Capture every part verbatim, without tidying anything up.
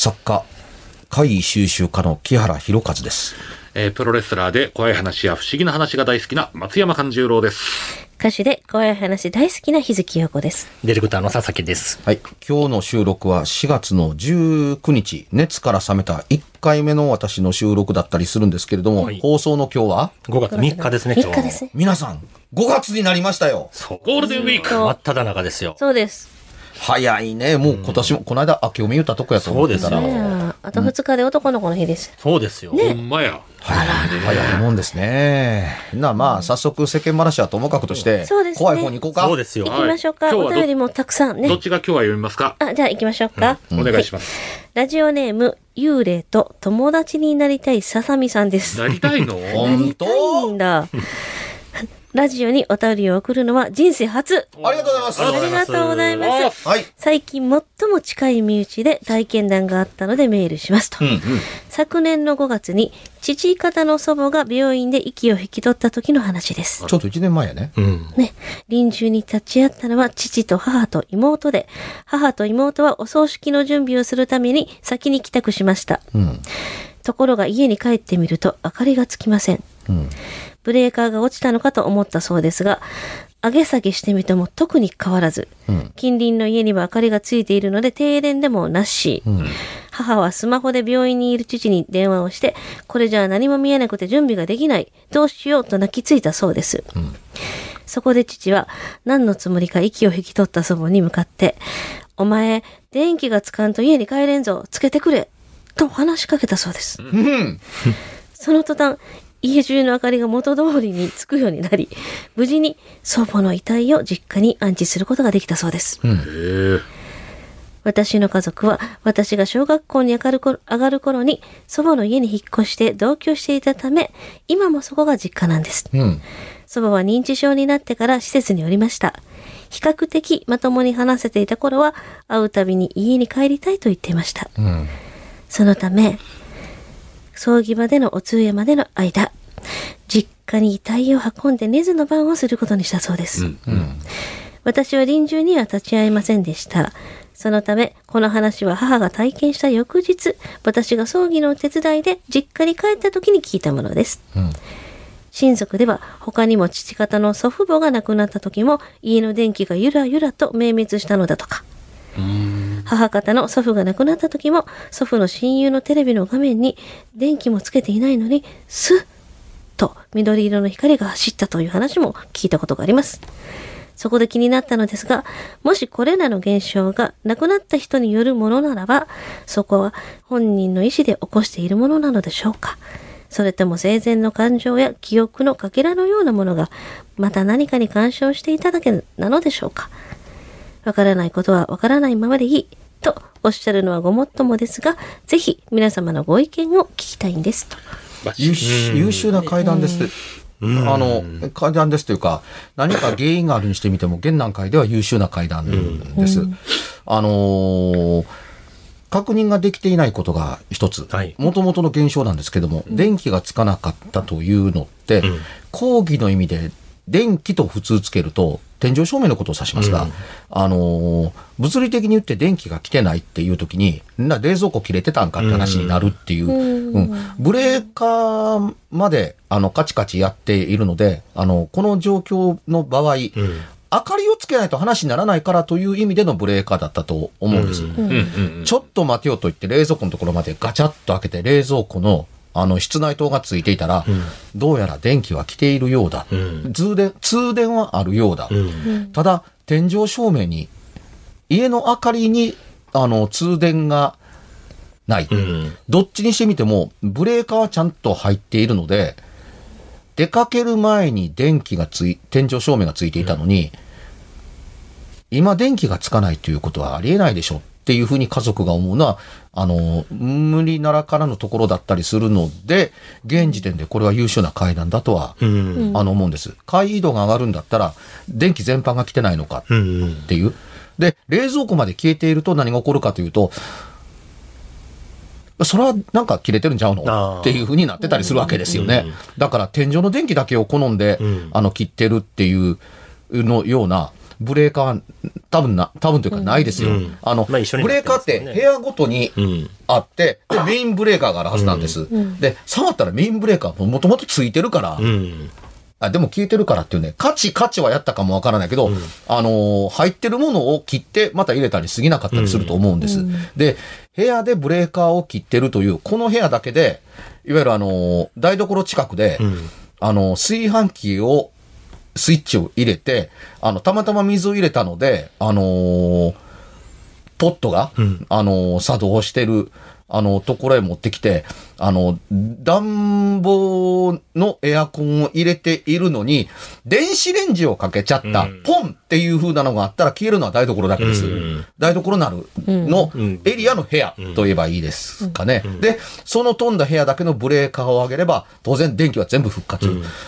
作家怪異収集家の木原博一です。えー、プロレスラーで怖い話や不思議な話が大好きな松山勘十郎です。歌手で怖い話大好きな日月陽子です。ディレクターの佐々木です。はい、今日の収録はしがつのじゅうくにち、熱から冷めたいっかいめの私の収録だったりするんですけれども、はい、放送の今日はごがつみっかですね。今日です、ね、皆さんごがつになりましたよ。そうゴールデンウィーク真っただ中ですよ。そうです。早いね。もう今年も、うん、この間明けおめ言ったとこやと思ってたら、そうですね、あとふつかで男の子の日です、うん、そうですよ、ね、ほんまや、はい、早いもんですね。なまあ早速世間話はともかくとして、うん、怖い方に行こうか。そうですよ、行きましょうか、はい、お便りもたくさんね。どっちが今日は読みますか。あ、じゃあ行きましょうか、うんうん、お願いします、はい、ラジオネーム幽霊と友達になりたいささみさんです。なりたいのなりたいんだラジオにお便りを送るのは人生初。ありがとうございます。ありがとうございます。はい、最近最も近い身内で体験談があったのでメールしますと、うんうん、昨年のごがつに父方の祖母が病院で息を引き取った時の話です。ちょっといちねんまえやね、うん、ね、臨終に立ち会ったのは父と母と妹で、母と妹はお葬式の準備をするために先に帰宅しました、うん、ところが家に帰ってみると明かりがつきません、うん、ブレーカーが落ちたのかと思ったそうですが、上げ下げしてみても特に変わらず、うん、近隣の家には明かりがついているので停電でもなし、うん、母はスマホで病院にいる父に電話をして、これじゃあ何も見えなくて準備ができない、どうしようと泣きついたそうです、うん、そこで父は何のつもりか息を引き取った祖母に向かって、お前電気がつかんと家に帰れんぞ、つけてくれと話しかけたそうです、うん、その途端家中の明かりが元通りにつくようになり、無事に祖母の遺体を実家に安置することができたそうです、うん、私の家族は私が小学校に上がる頃、上がる頃に祖母の家に引っ越して同居していたため、今もそこが実家なんです、うん、祖母は認知症になってから施設におりました。比較的まともに話せていた頃は会うたびに家に帰りたいと言っていました、うん、そのため葬儀場でのお通夜までの間、実家に遺体を運んで寝ずの番をすることにしたそうです、うんうん、私は臨終には立ち会えませんでした。そのためこの話は母が体験した翌日、私が葬儀のお手伝いで実家に帰った時に聞いたものです、うん、親族では他にも父方の祖父母が亡くなった時も家の電気がゆらゆらと明滅したのだとか、うーん、母方の祖父が亡くなった時も祖父の親友のテレビの画面に電気もつけていないのにスッと緑色の光が走ったという話も聞いたことがあります。そこで気になったのですが、もしこれらの現象が亡くなった人によるものならば、そこは本人の意思で起こしているものなのでしょうか、それとも生前の感情や記憶のかけらのようなものがまた何かに干渉していただけなのでしょうか。わからないことはわからないままでいいとおっしゃるのはごもっともですが、ぜひ皆様のご意見を聞きたいんですと。優秀、優秀な会談ですって、あの会談ですというか、何か原因があるにしてみても現段階では優秀な会談です、うん、あのー、確認ができていないことが一つ、はい、元々の現象なんですけども、電気がつかなかったというのって、うん、講義の意味で電気と普通つけると天井照明のことを指しますが、うん、あの物理的に言って電気が来てないっていう時に、な冷蔵庫切れてたんかって話になるっていう、うんうん、ブレーカーまであのカチカチやっているので、あのこの状況の場合、うん、明かりをつけないと話にならないからという意味でのブレーカーだったと思うんです、うんうん、ちょっと待てよと言って冷蔵庫のところまでガチャッと開けて、冷蔵庫のあの室内灯がついていたら、うん、どうやら電気は来ているようだ、うん、通電、通電はあるようだ、うん、ただ天井照明に家の明かりにあの通電がない、うん、どっちにしてみてもブレーカーはちゃんと入っているので、出かける前に電気がつい天井照明がついていたのに、うん、今電気がつかないということはありえないでしょっていうふうに家族が思うのは、あの無理ならからのところだったりするので、現時点でこれは優秀な階段だとは、うん、あの思うんです。階移動が上がるんだったら電気全般が来てないのかっていう、うん、で冷蔵庫まで消えていると何が起こるかというと、それはなんか切れてるんちゃうのっていうふうになってたりするわけですよね、うん、だから天井の電気だけを好んで、うん、あの切ってるっていうのようなブレーカーは多分な、多分というかないですよ。うん、あの、まあね、ブレーカーって部屋ごとにあって、で、メインブレーカーがあるはずなんです。うん、で、触ったらメインブレーカーももともとついてるから、うん、あ、でも消えてるからっていうね、価値価値はやったかもわからないけど、うん、あのー、入ってるものを切って、また入れたり過ぎなかったりすると思うんです。うん、で、部屋でブレーカーを切ってるという、この部屋だけで、いわゆるあのー、台所近くで、うん、あのー、炊飯器を、スイッチを入れて、あの、たまたま水を入れたので、あのー、ポットが、うん、あのー、作動してる、あのー、ところへ持ってきて、あのー、暖房のエアコンを入れているのに、電子レンジをかけちゃった、うん、ポンっていう風なのがあったら消えるのは台所だけです。うん、台所なるのエリアの部屋といえばいいですかね。うん、で、その飛んだ部屋だけのブレーカーを上げれば、当然電気は全部復活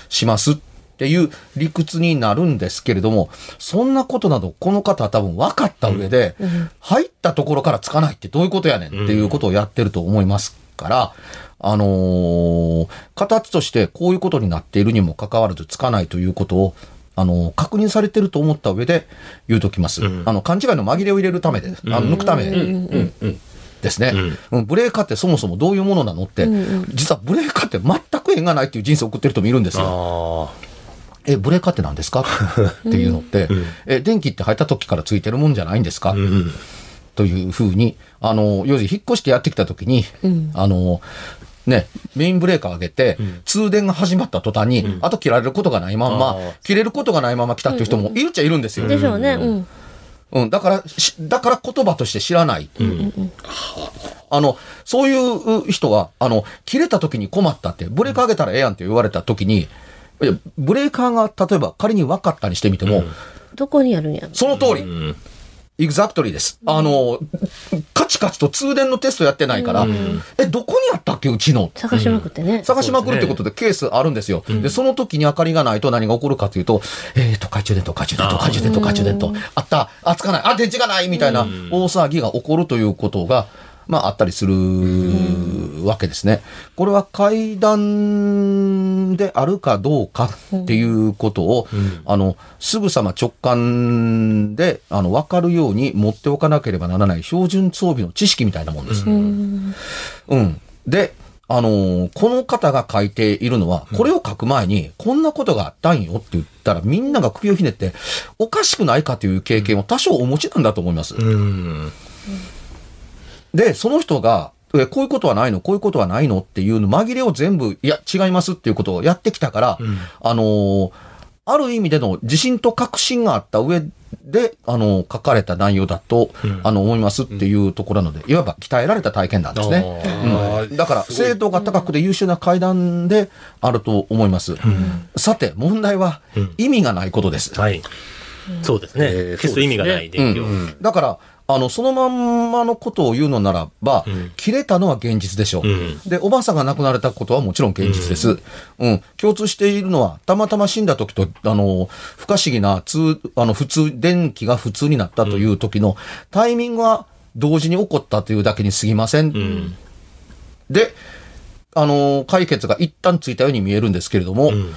します。うんっていう理屈になるんですけれども、そんなことなどこの方は多分分かった上で、うん、入ったところからつかないってどういうことやねんっていうことをやってると思いますから、あのー、形としてこういうことになっているにもかかわらずつかないということを、あのー、確認されてると思った上で言うときます。うん、あの勘違いの紛れを入れるためです。あの抜くため。ですね、うん、ブレーカーってそもそもどういうものなのって、うん、実はブレーカーって全く縁がないっていう人生を送ってる人もいるんですよ。あえ、ブレーカーって何ですかっていうのって、うん、え、電気って入った時からついてるもんじゃないんですか、うん、というふうに、あの、要するに引っ越してやってきた時に、うん、あの、ね、メインブレーカー上げて、うん、通電が始まった途端に、うん、あと切られることがないまんま、切れることがないまま来たっていう人もいるっちゃいるんですよ。でしょうね。うん。うん、だから、だから言葉として知らない。うん、あの、そういう人は、あの、切れた時に困ったって、ブレーカー上げたらええやんって言われた時に、いやブレーカーが例えば仮に分かったにしてみても、うん、どこにあるんやろその通り、うん、エグザクトリーです、うん、あのカチカチと通電のテストやってないから、うん、えどこにあったっけうちの探しまくってね探しまくるってことでケースあるんですよ、うん、でその時に明かりがないと何が起こるかというと、うん、えーと懐中電灯懐中電灯懐中電灯懐中電灯あったあつかないあ電池がないみたいな大騒ぎが起こるということがまああったりするわけですね。これは階段であるかどうかっていうことを、うん、あのすぐさま直感であの分かるように持っておかなければならない標準装備の知識みたいなもんです。うん、うん、で、あのー、この方が書いているのはこれを書く前にこんなことがあったんよって言ったらみんなが首をひねっておかしくないかという経験を多少お持ちなんだと思います。うんで、その人が、え、こういうことはないの、こういうことはないのっていうの、紛れを全部、いや、違いますっていうことをやってきたから、うん、あのー、ある意味での自信と確信があった上で、あのー、書かれた内容だと、うん、あの、思いますっていうところなので、いわば鍛えられた体験なんですね。うん、だから、精度が高くて優秀な階段であると思います。うん、さて、問題は、意味がないことです。うん、はい。そうですね。えー、決して意味がない電気を、うん、だから、あのそのまんまのことを言うのならば、うん、切れたのは現実でしょう、うん、でおばさんが亡くなられたことはもちろん現実です、うんうん、共通しているのはたまたま死んだ時とあの不可思議な通あの普通電気が普通になったという時のタイミングは同時に起こったというだけに過ぎません、うん、であの解決が一旦ついたように見えるんですけれども、うん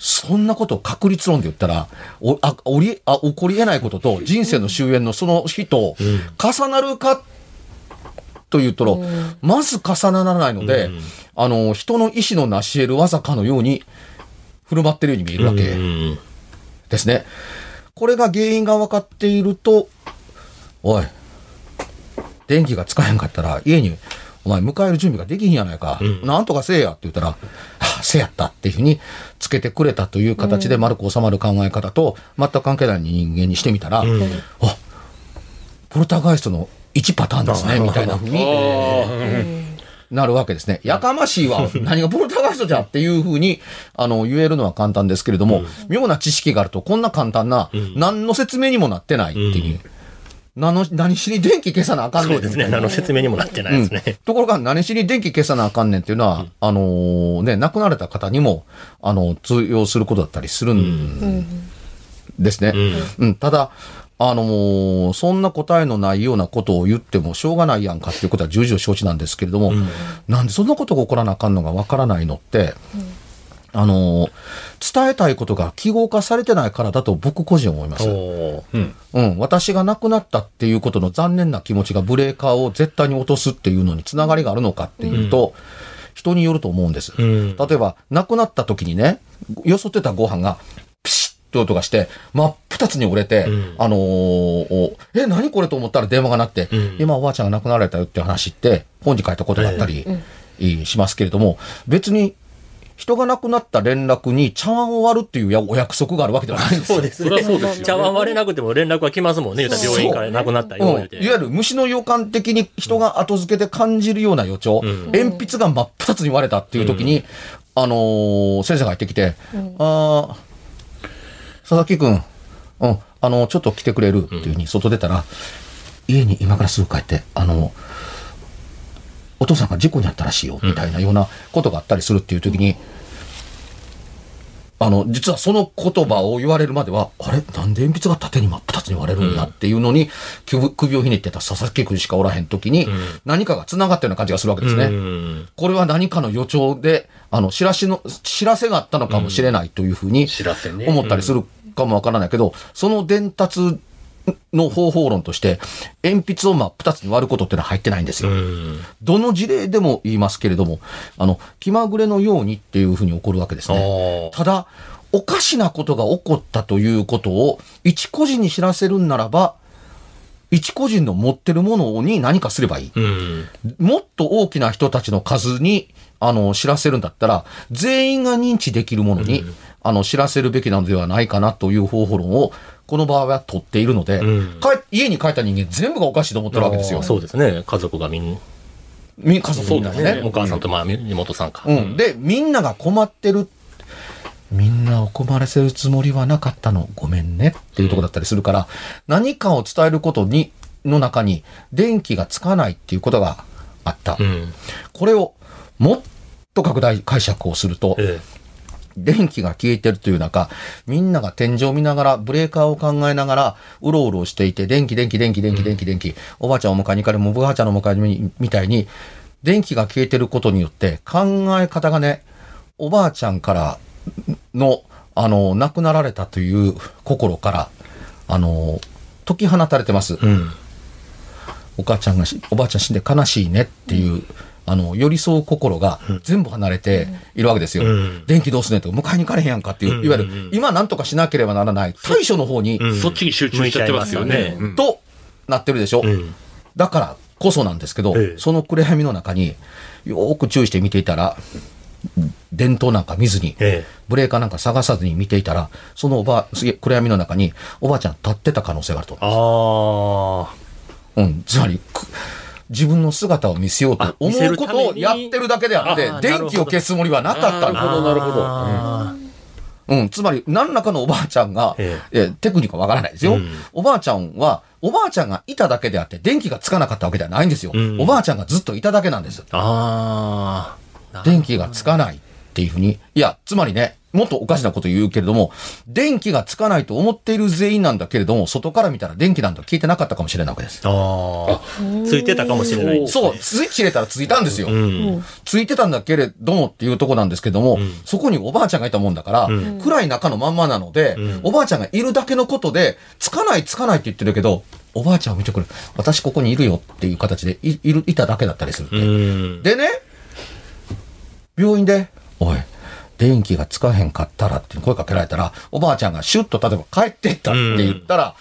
そんなことを確率論で言ったら、お、あ、おり、あ、起こり得ないことと人生の終焉のその日と重なるかというとろ、うん、まず重ならないので、うん、あの、人の意志の成し得る技かのように振る舞ってるように見えるわけですね。うん、これが原因が分かっていると、おい、電気が使えんかったら家にお前迎える準備ができひんやないか、うん、なんとかせえやって言ったら、せやったっていうふうにつけてくれたという形で丸く収まる考え方と全く関係ない人間にしてみたら、うん、あポルターガイストの一パターンですねみたいなふうになるわけですね。やかましいわ何がポルターガイストじゃっていうふうにあの言えるのは簡単ですけれども、うん、妙な知識があるとこんな簡単な、うん、何の説明にもなってないっていう、うん何, 何しに電気消さなあかんねん。そうですね。何の説明にもなってないですね。うん、ところが、何しに電気消さなあかんねんっていうのは、うん、あのー、ね、亡くなられた方にも、あの、通用することだったりするんですね。うん。うん、ただ、あのー、そんな答えのないようなことを言ってもしょうがないやんかっていうことは重々承知なんですけれども、うん、なんでそんなことが起こらなあかんのがわからないのって、うん、あの伝えたいことが記号化されてないからだと僕個人思います、うんうん、私が亡くなったっていうことの残念な気持ちがブレーカーを絶対に落とすっていうのにつながりがあるのかっていうと、うん、人によると思うんです、うん、例えば亡くなった時にねよそってたご飯がピシッと音がして真っ二つに折れて、うん、あのー、え何これと思ったら電話が鳴って、うん、今おばあちゃんが亡くなられたよって話って本に書いたことがあったりしますけれども、別に人が亡くなった連絡に茶碗を割るっていうお約束があるわけではないんですよ。そうですね。それはそうですよね。茶碗割れなくても連絡は来ますもんね。病院から亡くなったように、うん、いわゆる虫の予感的に人が後付けで感じるような予兆、うん、鉛筆が真っ二つに割れたっていう時に、うん、あのー、先生が入ってきて、うん、あ佐々木くん、うん、あのー、ちょっと来てくれるっていう風に外出たら、うん、家に今からすぐ帰って、あのー、お父さんが事故に遭ったらしいよみたいなようなことがあったりするっていう時に、あの実はその言葉を言われるまではあれなんで鉛筆が縦に真っ二つに割れるんだっていうのに首をひねってた佐々木君しかおらへん時に何かがつながったような感じがするわけですね。これは何かの予兆であの知らしの知らせがあったのかもしれないというふうに思ったりするかもわからないけど、その伝達の方法論として鉛筆を真っ二つに割ることっていうのは入ってないんですよ。どの事例でも言いますけれども、あの気まぐれのようにっていうふうに起こるわけですね。ただおかしなことが起こったということを一個人に知らせるんならば一個人の持ってるものに何かすればいい。もっと大きな人たちの数にあの知らせるんだったら全員が認知できるものにあの知らせるべきなのではないかなという方法論をこの場合は取っているので、うん、家に帰った人間全部がおかしいと思ってるわけですよ。そうですね。家族がみんな家族みんなね、うん、お母さんとまあ妹さんか、うん、でみんなが困ってる、みんなを困らせるつもりはなかったのごめんねっていうところだったりするから、うん、何かを伝えることにの中に電気がつかないっていうことがあった、うん、これをもっと拡大解釈をすると、ええ電気が消えてるという中、みんなが天井を見ながら、ブレーカーを考えながら、うろうろしていて、電気、電気、電気、電気、電気、電気、おばあちゃんを迎えに行かれる、おばあちゃんの迎えに、みたいに、電気が消えてることによって、考え方がね、おばあちゃんからの、あの、亡くなられたという心から、あの、解き放たれてます。うん、お母ちゃんが、おばあちゃん死んで悲しいねっていう、あの寄り添う心が全部離れているわけですよ、うん、電気どうすねと迎えに行かれへんやんかっていう、うんうん、いわゆる今なんとかしなければならない対処の方に、うん、そっちに集中しちゃってますよね、うん、となってるでしょ、うん、だからこそなんですけど、うん、その暗闇の中によく注意して見ていたら、電灯なんか見ずに、ええ、ブレーカーなんか探さずに見ていたら、そのおば暗闇の中におばあちゃん立ってた可能性があると思うんです。あ、うん、つまり自分の姿を見せようと思うことをやってるだけであって、電気を消すつもりはなかったんだ。なるほど、なるほど。うん、つまり何らかのおばあちゃんが、えー、テクニックはわからないですよ、うん、おばあちゃんはおばあちゃんがいただけであって電気がつかなかったわけではないんですよ、うん、おばあちゃんがずっといただけなんです。あ、電気がつかないっていうふうに、いやつまりね、もっとおかしなこと言うけれども、電気がつかないと思っている全員なんだけれども、外から見たら電気なんか消えてなかったかもしれないわけです。ああ、ついてたかもしれない、ね、そう、つい切れたらついたんですよ、うん、ついてたんだけれどもっていうとこなんですけども、うん、そこにおばあちゃんがいたもんだから、うん、暗い中のまんまなので、うん、おばあちゃんがいるだけのことでつかないつかないって言ってるけど、おばあちゃんを見てくる、私ここにいるよっていう形で い, い, るいただけだったりする、うん、でね、病院でおい電気がつかへんかったらって声かけられたら、おばあちゃんがシュッと例えば帰ってったって言ったら、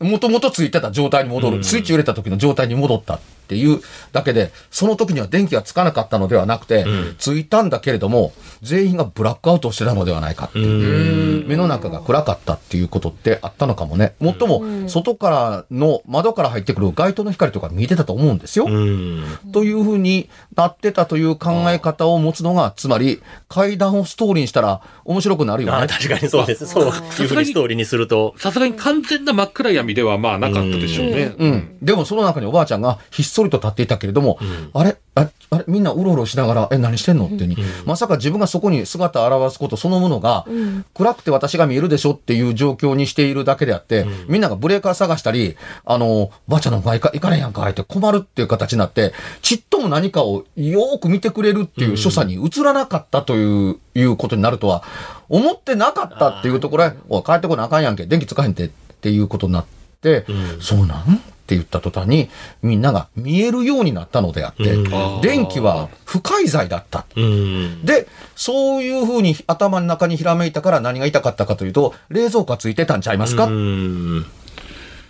もともとついてた状態に戻る、うん、スイッチ入れた時の状態に戻ったっていうだけで、その時には電気がつかなかったのではなくて、うん、ついたんだけれども全員がブラックアウトしてたのではないかっていう、目の中が暗かったっていうことってあったのかもね。もっとも外からの窓から入ってくる街灯の光とか見えてたと思うんですよ、うん、というふうになってたという考え方を持つのが、つまり怪談をストーリーにしたら面白くなるよね。確かにそうです。そういうふうにストーリーにすると、さすがに完全な真っ暗闇ではまあなかったでしょうね、うんうん、でもその中におばあちゃんがひっそりりと立っていたけれども、うん、あれあれみんなうろうろしながら、え、何してんのってに、うん、まさか自分がそこに姿を現すことそのものが、うん、暗くて私が見えるでしょっていう状況にしているだけであって、うん、みんながブレーカー探したり、あの、ばあちゃんの方がいか、いかれんやんか、って困るっていう形になって、ちっとも何かをよーく見てくれるっていう所作に移らなかったという、いうことになるとは、思ってなかったっていうところへ、おい、帰ってこなあかんやんけ、電気つかへんてっていうことになって、うん、そうなんって言った途端にみんなが見えるようになったのであって、うん、電気は不快罪だった、うん、でそういうふうに頭の中にひらめいたから何が痛かったかというと冷蔵庫ついてたんちゃいますか、うん、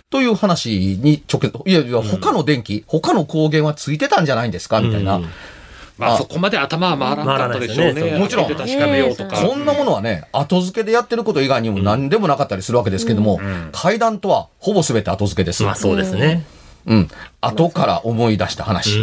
という話に直結、いやいや他の電気、うん、他の光源はついてたんじゃないんですかみたいな、うん、まあ、あそこまで頭は回らなかったでしょうね。もちろん、確かめようとか。そんなものはね、後付けでやってること以外にも何でもなかったりするわけですけども、うん、階段とはほぼ全て後付けです。まあそうですね。うん。後から思い出した話。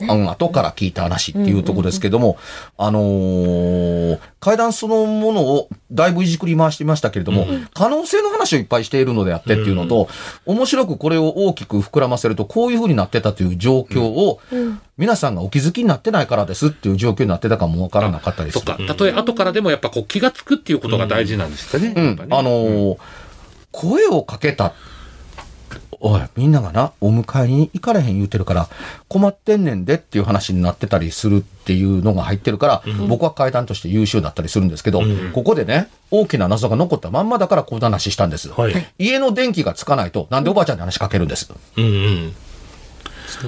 うん。うん、後から聞いた話っていうところですけども、あのー、階段そのものをだいぶいじくり回していましたけれども、うん、可能性の話をいっぱいしているのであってっていうのと、うん、面白くこれを大きく膨らませるとこういうふうになってたという状況を、うんうん、皆さんがお気づきになってないからですっていう状況になってたかもわからなかったりする。そっか。たとえ後からでもやっぱこう気がつくっていうことが大事なんですかね。うん。うん、あのーうん、声をかけた。おい、みんながな、お迎えに行かれへん言うてるから、困ってんねんでっていう話になってたりするっていうのが入ってるから、うん、僕は階段として優秀だったりするんですけど、うん、ここでね、大きな謎が残ったまんまだからこんな話したんです、はい。家の電気がつかないと、なんでおばあちゃんに話しかけるんです。うんう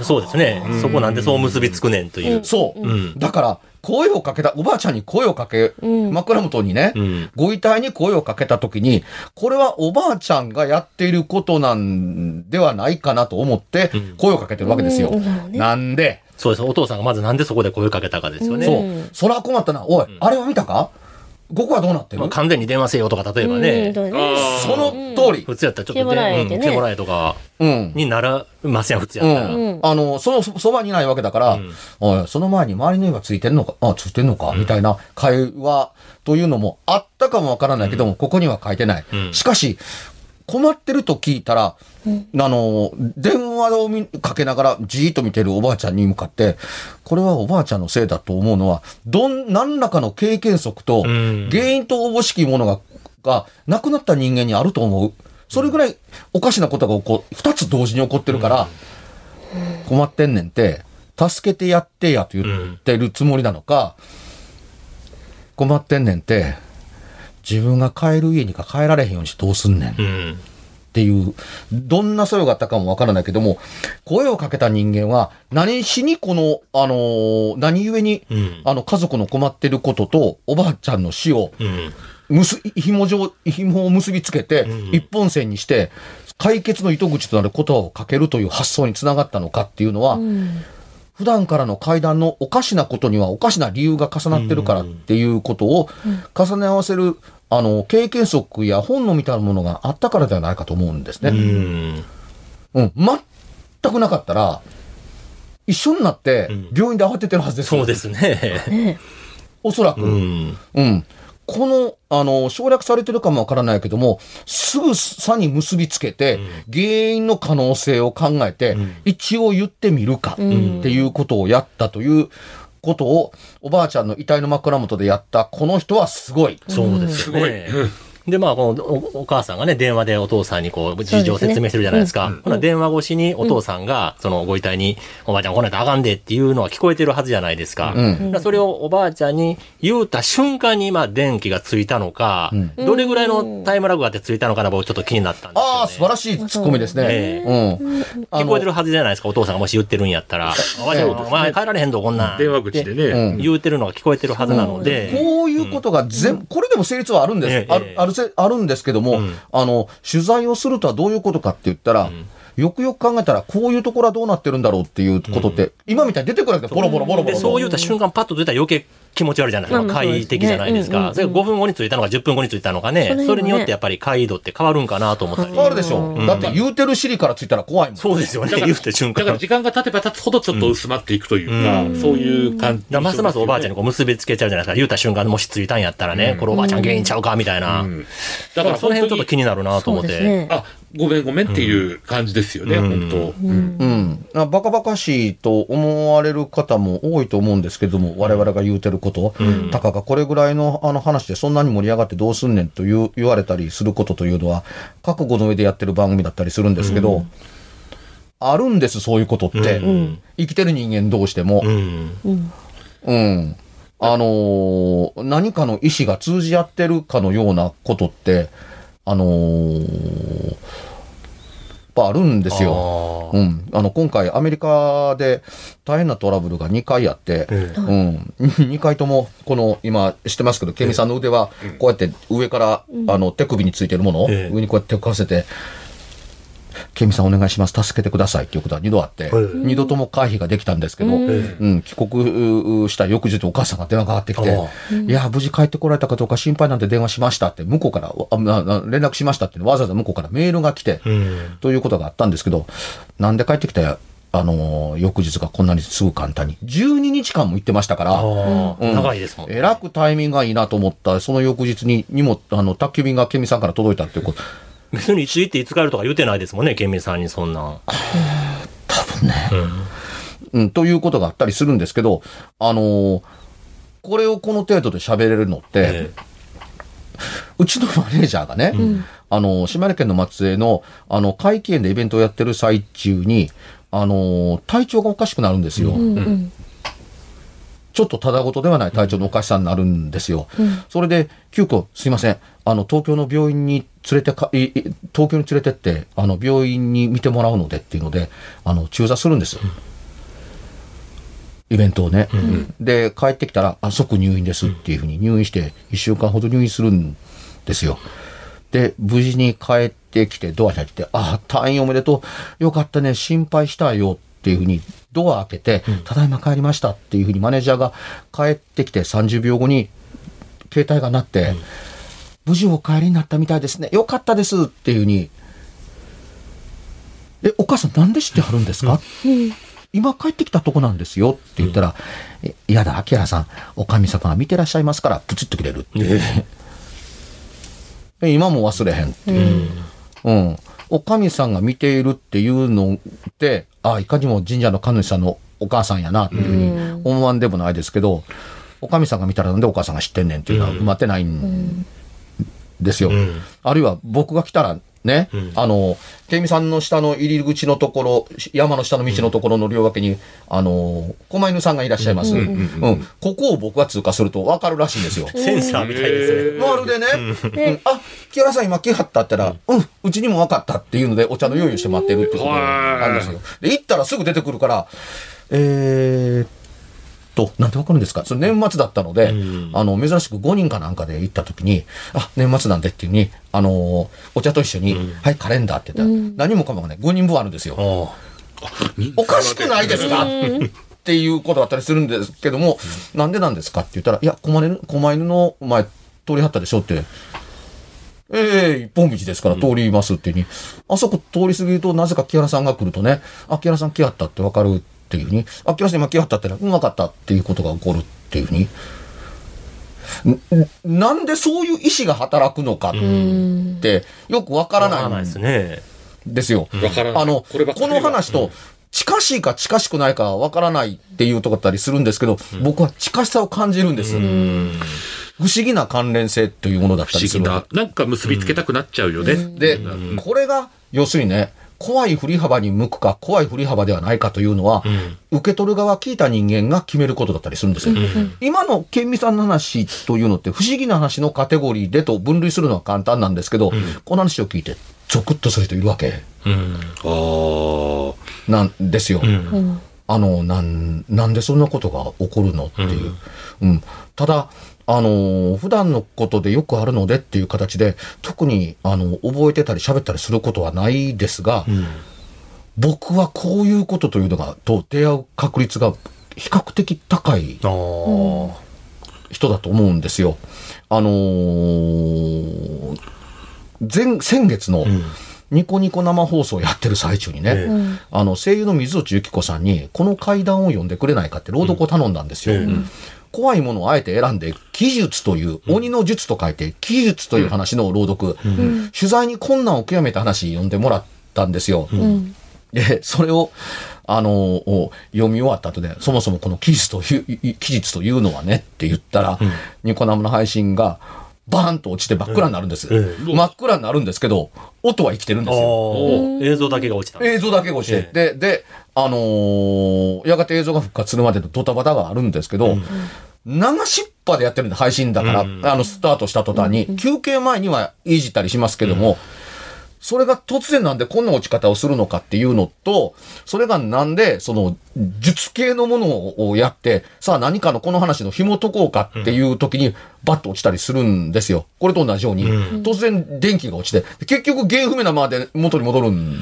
ん、そうですね、うん。そこなんでそう結びつくねんという。うん、そう、うん。だから、声をかけた、おばあちゃんに声をかけ、うん、枕元にね、うん、ご遺体に声をかけたときに、これはおばあちゃんがやっていることなんではないかなと思って、声をかけてるわけですよ。うん、なんで、うん、そうです。お父さんがまずなんでそこで声をかけたかですよね。うん、そう。そら困ったな。おい、うん、あれを見たか？ここはどうなってる？まあ、完全に電話せよとか、例えばね。うん、その通り、うん。普通やったらちょっと電話、うん、来てもらえとか、にならません、普通やったら。うん、あの、そのそばにいないわけだから、うん、おい、その前に周りの家がついてんのか、あ、ついてんのか、うん、みたいな会話というのもあったかもわからないけども、うん、ここには書いてない。うん、しかし、困ってると聞いたら、うん、あの、電話をかけながらじーっと見てるおばあちゃんに向かって、これはおばあちゃんのせいだと思うのは、どん、何らかの経験則と、原因とおぼしきものが、が、亡くなった人間にあると思う。それぐらいおかしなことが起こ、二つ同時に起こってるから、困ってんねんて、助けてやってやと言ってるつもりなのか、困ってんねんて、自分が帰る家にか帰られへんようにしてどうすんねん、うん、っていうどんな作用があったかもわからないけども、声をかけた人間は何しにこのあのー、何故に、うん、あの家族の困ってることとおばあちゃんの死を、うん、むす紐状紐を結びつけて、うん、一本線にして解決の糸口となる言葉をかけるという発想につながったのかっていうのは、うん、普段からの階段のおかしなことにはおかしな理由が重なってるからっていうことを重ね合わせる、うん、あの経験則や本能みたいなものがあったからではないかと思うんですね。うん、うん、全くなかったら一緒になって病院で慌ててるはずです、ね、うん、そうですねおそらく、うん、うん、この、あの省略されてるかもわからないけども、すぐさに結びつけて、うん、原因の可能性を考えて、うん、一応言ってみるか、うん、っていうことをやったということをおばあちゃんの遺体の枕元でやったこの人はすごい。そうですよね。で、まあ、この お, お母さんがね、電話でお父さんにこう、事情を説明してるじゃないですか。すね、うん、ほな電話越しにお父さんが、そのご遺体に、うん、おばあちゃん来ないとあかんでっていうのは聞こえてるはずじゃないですか。うん、だそれをおばあちゃんに言うた瞬間に、まあ、電気がついたのか、うん、どれぐらいのタイムラグがあってついたのかな、僕ちょっと気になったんですけど、ね。ああ、素晴らしいツッコミですね。ね、うん、聞こえてるはずじゃないですか、お父さんがもし言ってるんやったら。おばあちゃん、お前帰られへんぞ、こんなん。電話口でね。言うてるのが聞こえてるはずなので。うん、こういうことが全、うん、これでも成立はあるんです。えー、あるあるあるんですけども、うん、あの取材をするとはどういうことかって言ったら、うん、よくよく考えたらこういうところはどうなってるんだろうっていうことって、うん、今みたいに出てくるわけでボロボロボロボロ、そう言った瞬間パッと出たら余計気持ち悪いじゃないですか、怪異的じゃないですか、うんうん、それごふんごについたのかじゅっぷんごについたのかね、そ れ, ねそれによってやっぱり怪異度って変わるんかなと思ったり。変わるでしょ、うん、だって言うてる尻からついたら怖いもん。そうですよね、言うて瞬間だから時間が経てば経つほどちょっと薄まっていくというか、うん、そういう感じ、うん、ますますおばあちゃんにこう結びつけちゃうじゃないですか、言うた瞬間もしついたんやったらね、うん、これおばあちゃん原因ちゃうかみたいな、うん、だからその辺ちょっと気になるなと思って、ね、あ、ごめんごめんっていう感じですよね、うん、本当、うんうん、バカバカしいと思われる方も多いと思うんですけども、我々が言うてること、うん、たかがこれぐらい の, あの話でそんなに盛り上がってどうすんねんと言われたりすることというのは覚悟の上でやってる番組だったりするんですけど、うん、あるんですそういうことって、うん、生きてる人間どうしても、うんうんうん、あのー、何かの意思が通じ合ってるかのようなことってあのー、やっぱあるんですよ。あ、うん、あの今回アメリカで大変なトラブルがにかいあって、ええ、うん、にかいともこの今知ってますけど、ケミさんの腕はこうやって上から、ええ、あの手首についてるものを上にこうやって浮かせて、ええ、ケミさんお願いします助けてくださいっていうことはにどあって、ええ、にどとも回避ができたんですけど、ええ、うん、帰国した翌日お母さんが電話がかかってきて、いや無事帰ってこられたかどうか心配なんて電話しましたって向こうから連絡しましたってわざわざ向こうからメールが来て、うん、ということがあったんですけど、なんで帰ってきたよあのー、翌日がこんなにすぐ簡単にじゅうににちかんも行ってましたから、うん、長いですもんね。えらくタイミングがいいなと思った。その翌日ににもあの宅急便がケミさんから届いたっていうこと。別にいつ行っていつ帰るとか言うてないですもんね、ケミさんにそんな多分ね、うんうん、ということがあったりするんですけど、あのー、これをこの程度で喋れるのって、ええ、うちのマネージャーがね、うん、あのー、島根県の松江 の, あの会期園でイベントをやってる最中にあのー、体調がおかしくなるんですよ、うんうん、ちょっとただごとではない体調のおかしさになるんですよ、うん、それで急遽すいませんあの東京の病院に連れてかい東京に連れてってあの病院に見てもらうのでっていうのであの中座するんです、うん、イベントをね、うんうん、で帰ってきたらあ即入院ですっていうふうに入院していっしゅうかんほど入院するんですよ。で無事に帰ってきてドアに入ってあ退院おめでとうよかったね心配したよっていうふうにドア開けて、うん、ただいま帰りましたっていうふうにマネージャーが帰ってきてさんじゅうびょうごに携帯が鳴って、うん、無事お帰りになったみたいですねよかったですっていうふうにえお母さんなんで知ってはるんですか、うん、今帰ってきたとこなんですよって言ったら、うん、いやだ明原さんお神様が見てらっしゃいますからプチッと切れるっていう、えー今も忘れへんっていう、うんうん、お神さんが見ているっていうのってあいかにも神社の神主さんのお母さんやなっていうふうに思わんでもないですけど、うん、お神さんが見たらなんでお母さんが知ってんねんっていうのは埋まってないんですよ、うん、あるいは僕が来たらね、うん、あのケミさんの下の入り口のところ山の下の道のところの両脇に、うん、あの狛犬さんがいらっしゃいます、うんうんうんうん、ここを僕が通過すると分かるらしいんですよセンサーみたいですねまるでね、うんうん、あ木原さん今来はったって言ったら、うん、うちにも分かったっていうのでお茶の用意をして待ってるってことがあるんですよ。で行ったらすぐ出てくるからえーっとなんて分かるんですかそれ年末だったので、うん、あの珍しくごにんかなんかで行った時にあ年末なんでっていう風にあのー、お茶と一緒に、うん、はいカレンダーって言ったら、うん、何もかもがねごにんぶんあるんですよ。あおかしくないですかっていうことだったりするんですけども、うん、なんでなんですかって言ったらいや狛犬の前通りはったでしょってえー、一本道ですから通りますっていう風に、うん、あそこ通り過ぎるとなぜか木原さんが来るとねあ木原さん来はったって分かるっていう風にあ木原さん今来はったって言ったらうん分かったっていうことが起こるっていう風になんでそういう意思が働くのかってよくわからないんですよ。あの、この話と近しいか近しくないかわからないっていうとこだったりするんですけど、うん、僕は近しさを感じるんです。うん不思議な関連性というものだったりする。不思議な。なんか結びつけたくなっちゃうよね。うん、で、うん、これが要するにね、怖い振り幅に向くか怖い振り幅ではないかというのは、うん、受け取る側聞いた人間が決めることだったりするんですよ、うん、今のケンミさんの話というのって不思議な話のカテゴリーでと分類するのは簡単なんですけど、うん、この話を聞いてゾクッとする人いるわけ、うん、あなんですよ、うん、あのな ん, なんでそんなことが起こるのっていう、うんうん、ただあの普段のことでよくあるのでっていう形で特にあの覚えてたり喋ったりすることはないですが、うん、僕はこういうことというのがと出会う確率が比較的高い人だと思うんですよ。あのー、前先月のニコニコ生放送やってる最中にね、うん、あの声優の水内由紀子さんにこの怪談を読んでくれないかって朗読を頼んだんですよ、うんうん怖いものをあえて選んで、奇術という、鬼の術と書いて、奇術という話の朗読、うんうん、取材に困難を極めた話読んでもらったんですよ。うん、で、それを、あの、読み終わった後で、そもそもこの奇術という、奇術というのはねって言ったら、うん、ニコ生の配信が、バーンと落ちて真っ暗になるんです、えええ、真っ暗になるんですけど音は生きてるんですよ。映像だけが落ちた、映像だけが落ちて、ええ、で, で、あのー、やがて映像が復活するまでのドタバタがあるんですけど、うん、流しっぱでやってるんで配信だから、うん、あのスタートした途端に、うん、休憩前にはいじったりしますけども、うん、それが突然なんでこんな落ち方をするのかっていうのと、それがなんでその術系のものをやってさあ何かのこの話の紐解こうかっていう時に、うん、バッと落ちたりするんですよ。これと同じように、うん、突然電気が落ちて結局原因不明なままで元に戻るん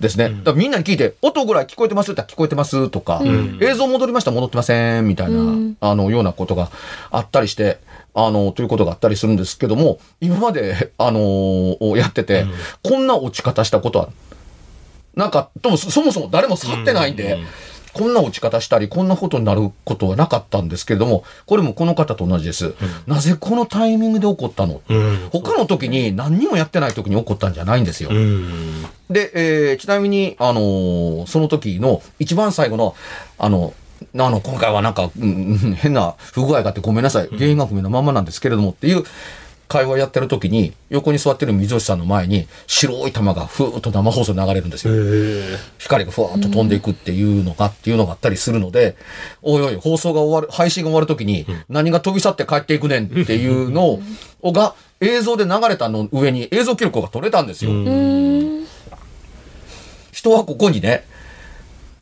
ですね。だからみんなに聞いて音ぐらい聞こえてますよって聞こえてますとか、うん、映像戻りました戻ってませんみたいな、うん、あのようなことがあったりしてあのということがあったりするんですけども、今まであのー、やってて、うん、こんな落ち方したことはなんかともそもそも誰も触ってないんで、うんうん、こんな落ち方したりこんなことになることはなかったんですけれども、これもこの方と同じです、うん、なぜこのタイミングで起こったの、うん、他の時に何にもやってない時に起こったんじゃないんですよ、うん、で、えー、ちなみに、あのー、その時の一番最後のあのあの今回はなんか、うん、変な不具合があってごめんなさい原因が不明のままなんですけれどもっていう会話やってる時に、横に座ってる水吉さんの前に白い玉がふーっと生放送流れるんですよ。光がふわーっと飛んでいくっていうのがっていうのがあったりするので、おいおい放送が終わる配信が終わる時に何が飛び去って帰っていくねんっていうのが映像で流れたの上に映像記録が取れたんですよ。人はここにね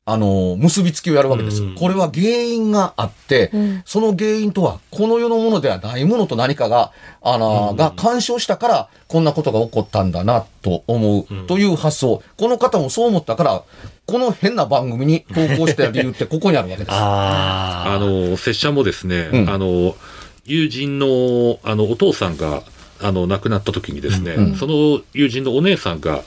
あの結びつきをやるわけです、うん、これは原因があって、うん、その原因とはこの世のものではないものと何かがあの、うん、が干渉したからこんなことが起こったんだなと思う、うん、という発想、この方もそう思ったからこの変な番組に投稿した理由ってここにあるわけですああの拙者もですね、うん、あの友人 の, あのお父さんがあの亡くなった時にですね、うんうん、その友人のお姉さんが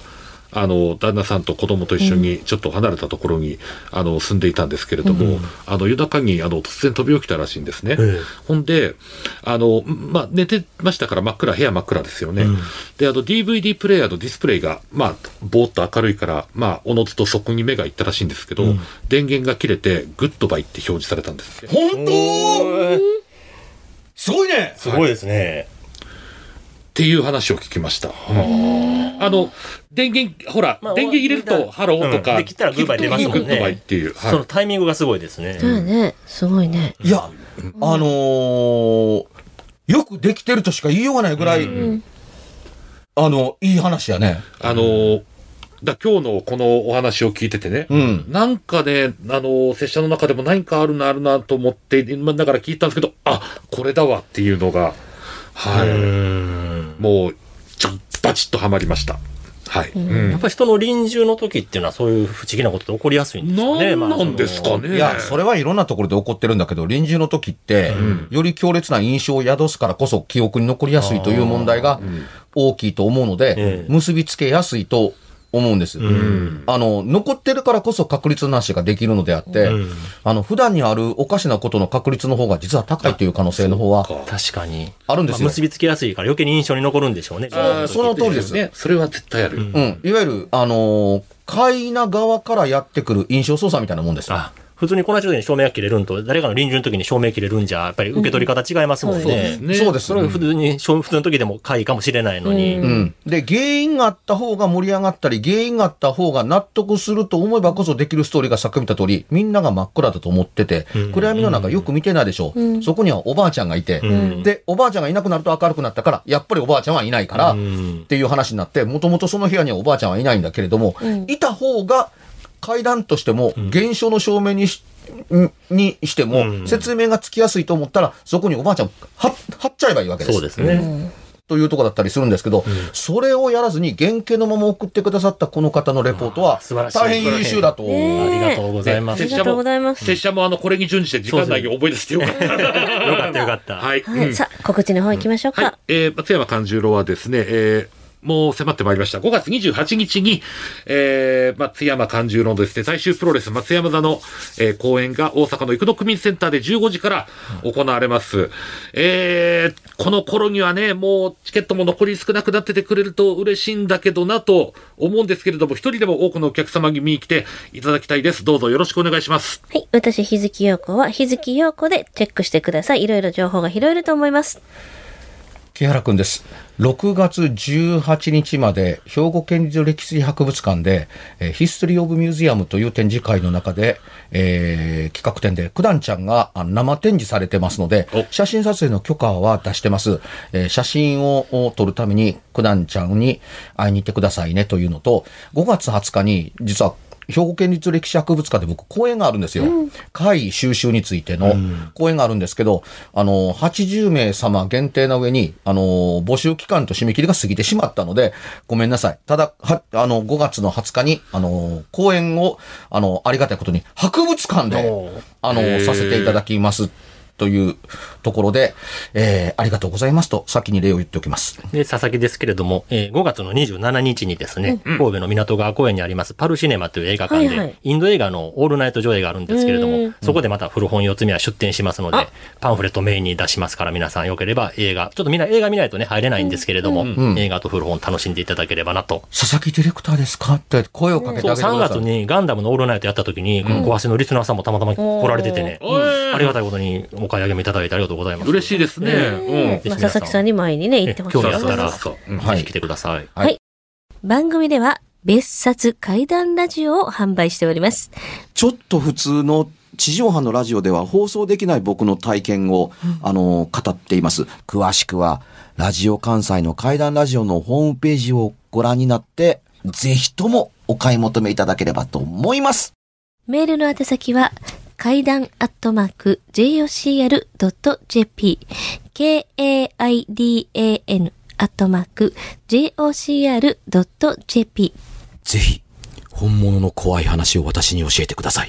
あの旦那さんと子供と一緒にちょっと離れたところに、うん、あの住んでいたんですけれども、うん、あの夜中にあの突然飛び起きたらしいんですね、うん、ほんであの、まあ、寝てましたから真っ暗部屋真っ暗ですよね、うん、であの ディーブイディー プレイヤーのディスプレイが、まあ、ぼーっと明るいから、まあ、おのずとそこに目がいったらしいんですけど、うん、電源が切れてグッドバイって表示されたんですよ。本当すごいね、すごいですね、はいっていう話を聞きました。あの電源ほら、まあ、電源入れるとハローとか、うん、できたらグッバイ出ますもんね。グッドバイっていう、はい、そのタイミングがすごいですね。うん、ねすごいね。いや、うん、あのー、よくできてるとしか言いようがないぐらい、うん、あのいい話やね。あのー、だ今日のこのお話を聞いててね、うん、なんかねあの拙者の中でも何かあるなあるなと思ってだから聞いたんですけど、あこれだわっていうのが。はい、うんもうちょっとバチッとはまりました、はいうん、やっぱり人の臨終の時っていうのはそういう不思議なことって起こりやすいんですかね。なんなんですかね、まあ、いやそれはいろんなところで起こってるんだけど、臨終の時って、うん、より強烈な印象を宿すからこそ記憶に残りやすいという問題が大きいと思うので、うん、結びつけやすいと思うんです、うん、あの残ってるからこそ確率の話ができるのであって、うん、あの普段にあるおかしなことの確率の方が実は高いという可能性の方は確かにあるんですよ、まあ、結びつきやすいから余計に印象に残るんでしょうね。あその通りですね。それは絶対ある、うんうん、いわゆるあの快な側からやってくる印象操作みたいなもんですよ。あ普通にこの人に照明が切れるんと誰かの臨終の時に照明切れるんじゃやっぱり受け取り方違いますもんね、うん、そうですね。そうです。それは普通に、うん、普通の時でも怪異かもしれないのに、うん、で原因があった方が盛り上がったり原因があった方が納得すると思えばこそできるストーリーがさっき見た通りみんなが真っ暗だと思ってて、うん、暗闇の中よく見てないでしょ、うん、そこにはおばあちゃんがいて、うん、でおばあちゃんがいなくなると明るくなったからやっぱりおばあちゃんはいないから、うん、っていう話になって、もともとその部屋にはおばあちゃんはいないんだけれども、うん、いた方が階段としても現象の証明に し,、うん、にしても説明がつきやすいと思ったらそこにおばあちゃんはっちゃえばいいわけです。そうですね、うん、というところだったりするんですけど、うん、それをやらずに原型のまま送ってくださったこの方のレポートは大変優秀だと、えー、ありがとうございます。拙者もあのこれに準じて時間内に覚え出してよかったよかったよかった、はいはいうん、さあ告知の方行きましょうか、はいえー、松山勘十郎はですね、えーもう迫ってまいりました。ごがつにじゅうはちにちに、えー、松山寛十郎のですね、大衆プロレス松山座の、えー、公演が大阪の生野区民センターでじゅうごじから行われます。うん、えー、この頃にはね、もうチケットも残り少なくなっててくれると嬉しいんだけどなと思うんですけれども、一人でも多くのお客様に見に来ていただきたいです。どうぞよろしくお願いします。はい、私、日月陽子は、日月陽子でチェックしてください。いろいろ情報が拾えると思います。木原君です。ろくがつじゅうはちにちまで兵庫県立歴史博物館で、えー、ヒストリーオブミュージアムという展示会の中で、えー、企画展で九段ちゃんが生展示されてますので、写真撮影の許可は出してます、えー、写真を撮るために九段ちゃんに会いに行ってくださいねというのと、ごがつはつかに実は兵庫県立歴史博物館で僕講演があるんですよ、うん、会収集についての講演があるんですけど、あのはちじゅうめいさま限定な上にあの募集期間と締め切りが過ぎてしまったのでごめんなさい。ただはあのごがつのはつかにあの講演をあのありがたいことに博物館であのさせていただきますというところで、えー、ありがとうございますと先に礼を言っておきます。で、佐々木ですけれども、えー、ごがつのにじゅうしちにちにですね、うん、神戸の港川公園にありますパルシネマという映画館で、はいはい、インド映画のオールナイト上映があるんですけれども、そこでまた古本四つ目は出展しますので、パンフレットメインに出しますから皆さんよければ映画、ちょっとみんな映画見ないとね入れないんですけれども、うんうん、映画と古本楽しんでいただければなと。佐々木ディレクターですかって声をかけてあげてください。そう、さんがつにガンダムのオールナイトやった時に、この小橋のリスナーさんもたまたま来られててね、うん、ありがたいことにお買い上げもいただいてありがとうございます。嬉しいですね。うん、まあ、佐々木さんに前にね行ってほしい。興味あったらぜひ来てください。はい。はいはい、番組では別冊怪談ラジオを販売しております。ちょっと普通の地上波のラジオでは放送できない僕の体験を、うん、あの語っています。詳しくはラジオ関西の怪談ラジオのホームページをご覧になってぜひともお買い求めいただければと思います。メールの宛先は。怪談アットマーク ジェイオーシーアールドットジェーピー ケーエーアイディーエーエヌ アットマーク ジェイオーシーアールドットジェーピー ぜひ本物の怖い話を私に教えてください。